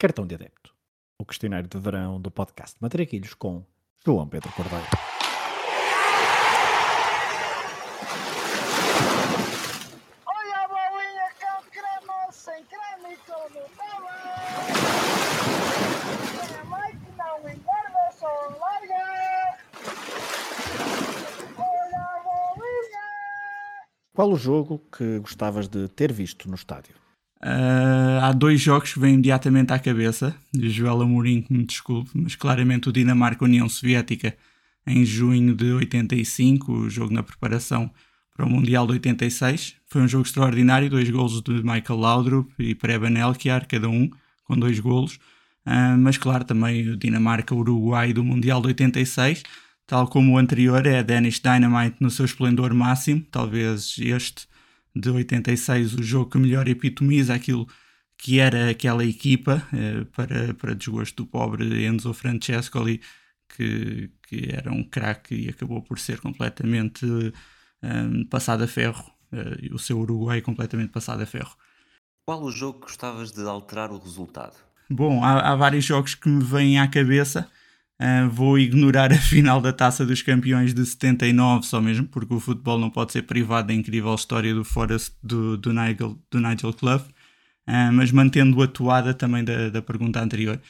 Cartão de Adepto, o questionário de verão do podcast Matraquilhos com João Pedro Cordeiro. Olha a bolinha com creme, sem creme e todo bem. Minha mãe que não me guarda, só larga. Olha a bolinha. Qual o jogo que gostavas de ter visto no estádio? Há dois jogos que vêm imediatamente à cabeça, Joel Amorim, que me desculpe, mas claramente o Dinamarca-União Soviética em junho de 85, o jogo na preparação para o Mundial de 86. Foi um jogo extraordinário, dois golos de Michael Laudrup e Preben Elkjær, cada um com dois golos, mas claro, também o Dinamarca-Uruguai do Mundial de 86, tal como o anterior, é a Danish Dynamite no seu esplendor máximo, talvez este de 86, o jogo que melhor epitomiza aquilo que era aquela equipa, para desgosto do pobre Enzo Francescoli, que era um craque e acabou por ser completamente passado a ferro, o seu Uruguai completamente passado a ferro. Qual o jogo que gostavas de alterar o resultado? Bom, há vários jogos que me vêm à cabeça. Vou ignorar a final da Taça dos Campeões de 79, só mesmo porque o futebol não pode ser privado da incrível história do Forest do Nigel Clough, mas mantendo a toada também da pergunta anterior,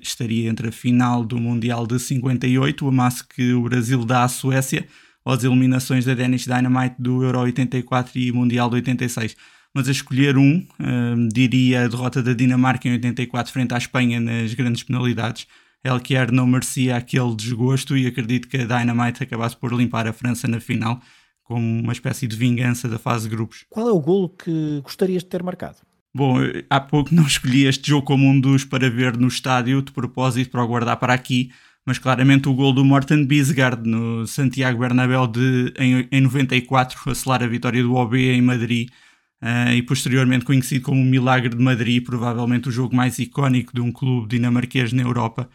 estaria entre a final do Mundial de 58, o amasso que o Brasil dá à Suécia, ou as eliminações da Danish Dynamite do Euro 84 e Mundial de 86. Mas a escolher diria a derrota da Dinamarca em 84 frente à Espanha nas grandes penalidades. Elkjær não merecia aquele desgosto e acredito que a Dynamite acabasse por limpar a França na final, como uma espécie de vingança da fase de grupos. Qual é o golo que gostarias de ter marcado? Bom, há pouco não escolhi este jogo como um dos para ver no estádio, de propósito para o guardar para aqui, mas claramente o golo do Morten Bisgaard no Santiago Bernabéu em 94, a selar a vitória do OB em Madrid, e posteriormente conhecido como o Milagre de Madrid, provavelmente o jogo mais icónico de um clube dinamarquês na Europa.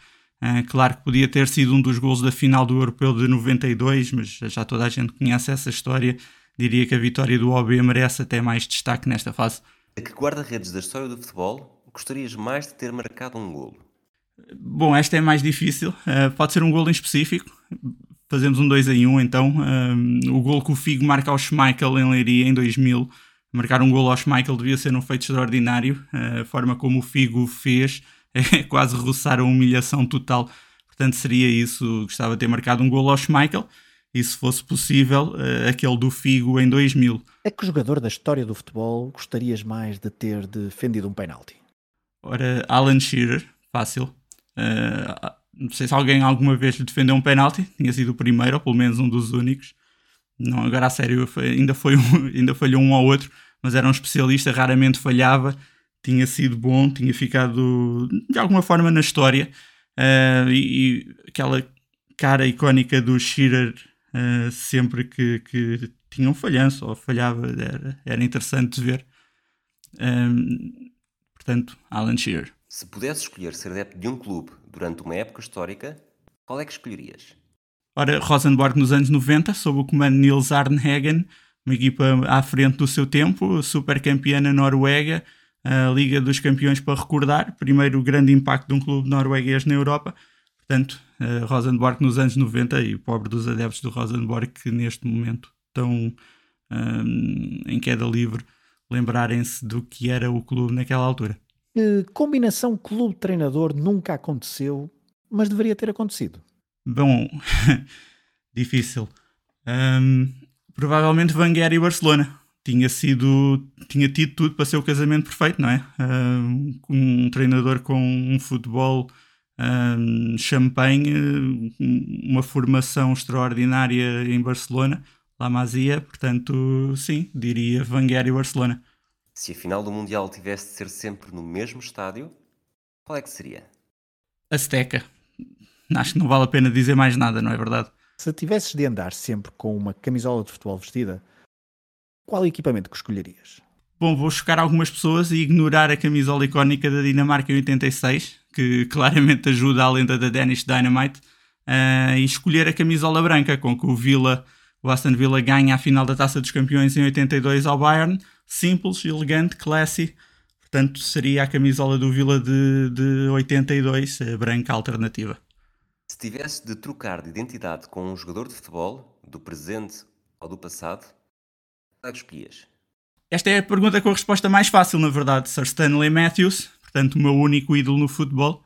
Claro que podia ter sido um dos golos da final do Europeu de 92, mas já toda a gente conhece essa história. Diria que a vitória do OB merece até mais destaque nesta fase. A que guarda-redes da história do futebol gostarias mais de ter marcado um golo? Bom, esta é mais difícil. Pode ser um golo em específico. Fazemos um 2-1 então. O golo que o Figo marca ao Schmeichel em Leiria em 2000. Marcar um golo ao Schmeichel devia ser um feito extraordinário. A forma como o Figo fez é quase roçar a humilhação total, portanto seria isso, gostava de ter marcado um golo ao Schmeichel e, se fosse possível, aquele do Figo em 2000. A que jogador da história do futebol gostarias mais de ter defendido um penalti? Ora, Alan Shearer, fácil. Não sei se alguém alguma vez lhe defendeu um penalti, tinha sido o primeiro, ou pelo menos um dos únicos. Não, agora a sério, ainda falhou um ao outro, mas era um especialista, raramente falhava, tinha sido bom, tinha ficado de alguma forma na história, e aquela cara icónica do Shearer, sempre que tinha um falhanço ou falhava, era interessante de ver. Portanto, Alan Shearer. Se pudesse escolher ser adepto de um clube durante uma época histórica, qual é que escolherias? Ora, Rosenborg nos anos 90, sob o comando de Nils Arne Eggen, uma equipa à frente do seu tempo, super campeã na Noruega, a Liga dos Campeões para recordar, primeiro grande impacto de um clube norueguês na Europa. Portanto, Rosenborg nos anos 90 e pobre dos adeptos do Rosenborg que neste momento estão em queda livre, lembrarem-se do que era o clube naquela altura. Combinação clube-treinador nunca aconteceu, mas deveria ter acontecido. Bom, difícil. Provavelmente Wenger e Barcelona. Tinha tido tudo para ser o casamento perfeito, não é? Um treinador com um futebol champanhe, uma formação extraordinária em Barcelona, La Masia, portanto, sim, diria Wenger e Barcelona. Se a final do Mundial tivesse de ser sempre no mesmo estádio, qual é que seria? Azteca. Acho que não vale a pena dizer mais nada, não é verdade? Se tivesses de andar sempre com uma camisola de futebol vestida, qual equipamento que escolherias? Bom, vou chocar algumas pessoas e ignorar a camisola icónica da Dinamarca em 86, que claramente ajuda à lenda da Danish Dynamite, e escolher a camisola branca com que o Aston Villa ganha a final da Taça dos Campeões em 82 ao Bayern. Simples, elegante, classy. Portanto, seria a camisola do Vila de 82, a branca alternativa. Se tivesse de trocar de identidade com um jogador de futebol, do presente ou do passado, que escolhias? Esta é a pergunta com a resposta mais fácil, na verdade. Sir Stanley Matthews, portanto, o meu único ídolo no futebol.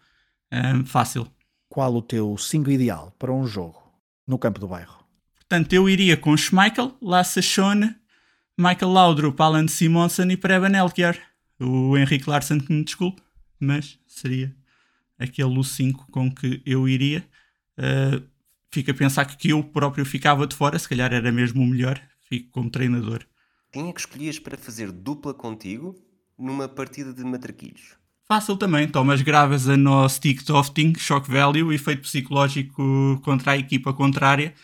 Fácil. Qual o teu 5 ideal para um jogo no campo do bairro? Portanto, eu iria com Schmeichel, La Sassone, Michael Laudrup, Alan Simonsen e Preben Elkjær. O Henrique Larsen que me desculpe, mas seria aquele o 5 com que eu iria. Fico a pensar que eu próprio ficava de fora, se calhar era mesmo o melhor. Fico como treinador. Quem é que escolhias para fazer dupla contigo numa partida de matraquilhos? Fácil também. Thomas Graves a no stick tofting, shock value, efeito psicológico contra a equipa contrária.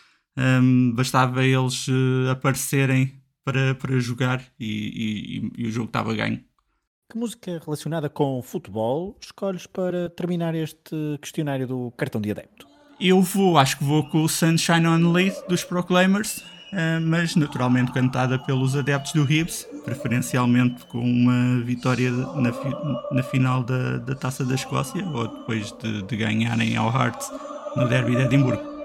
Bastava eles aparecerem para jogar e o jogo estava ganho. Que música relacionada com futebol escolhes para terminar este questionário do Cartão de Adepto? Eu acho que vou com o Sunshine on Leith dos Proclaimers, mas naturalmente cantada pelos adeptos do Hibs, preferencialmente com uma vitória na final da Taça da Escócia ou depois de ganharem ao Hearts no derby de Edimburgo.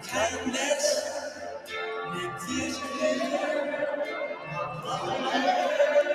Kindness, it is clear.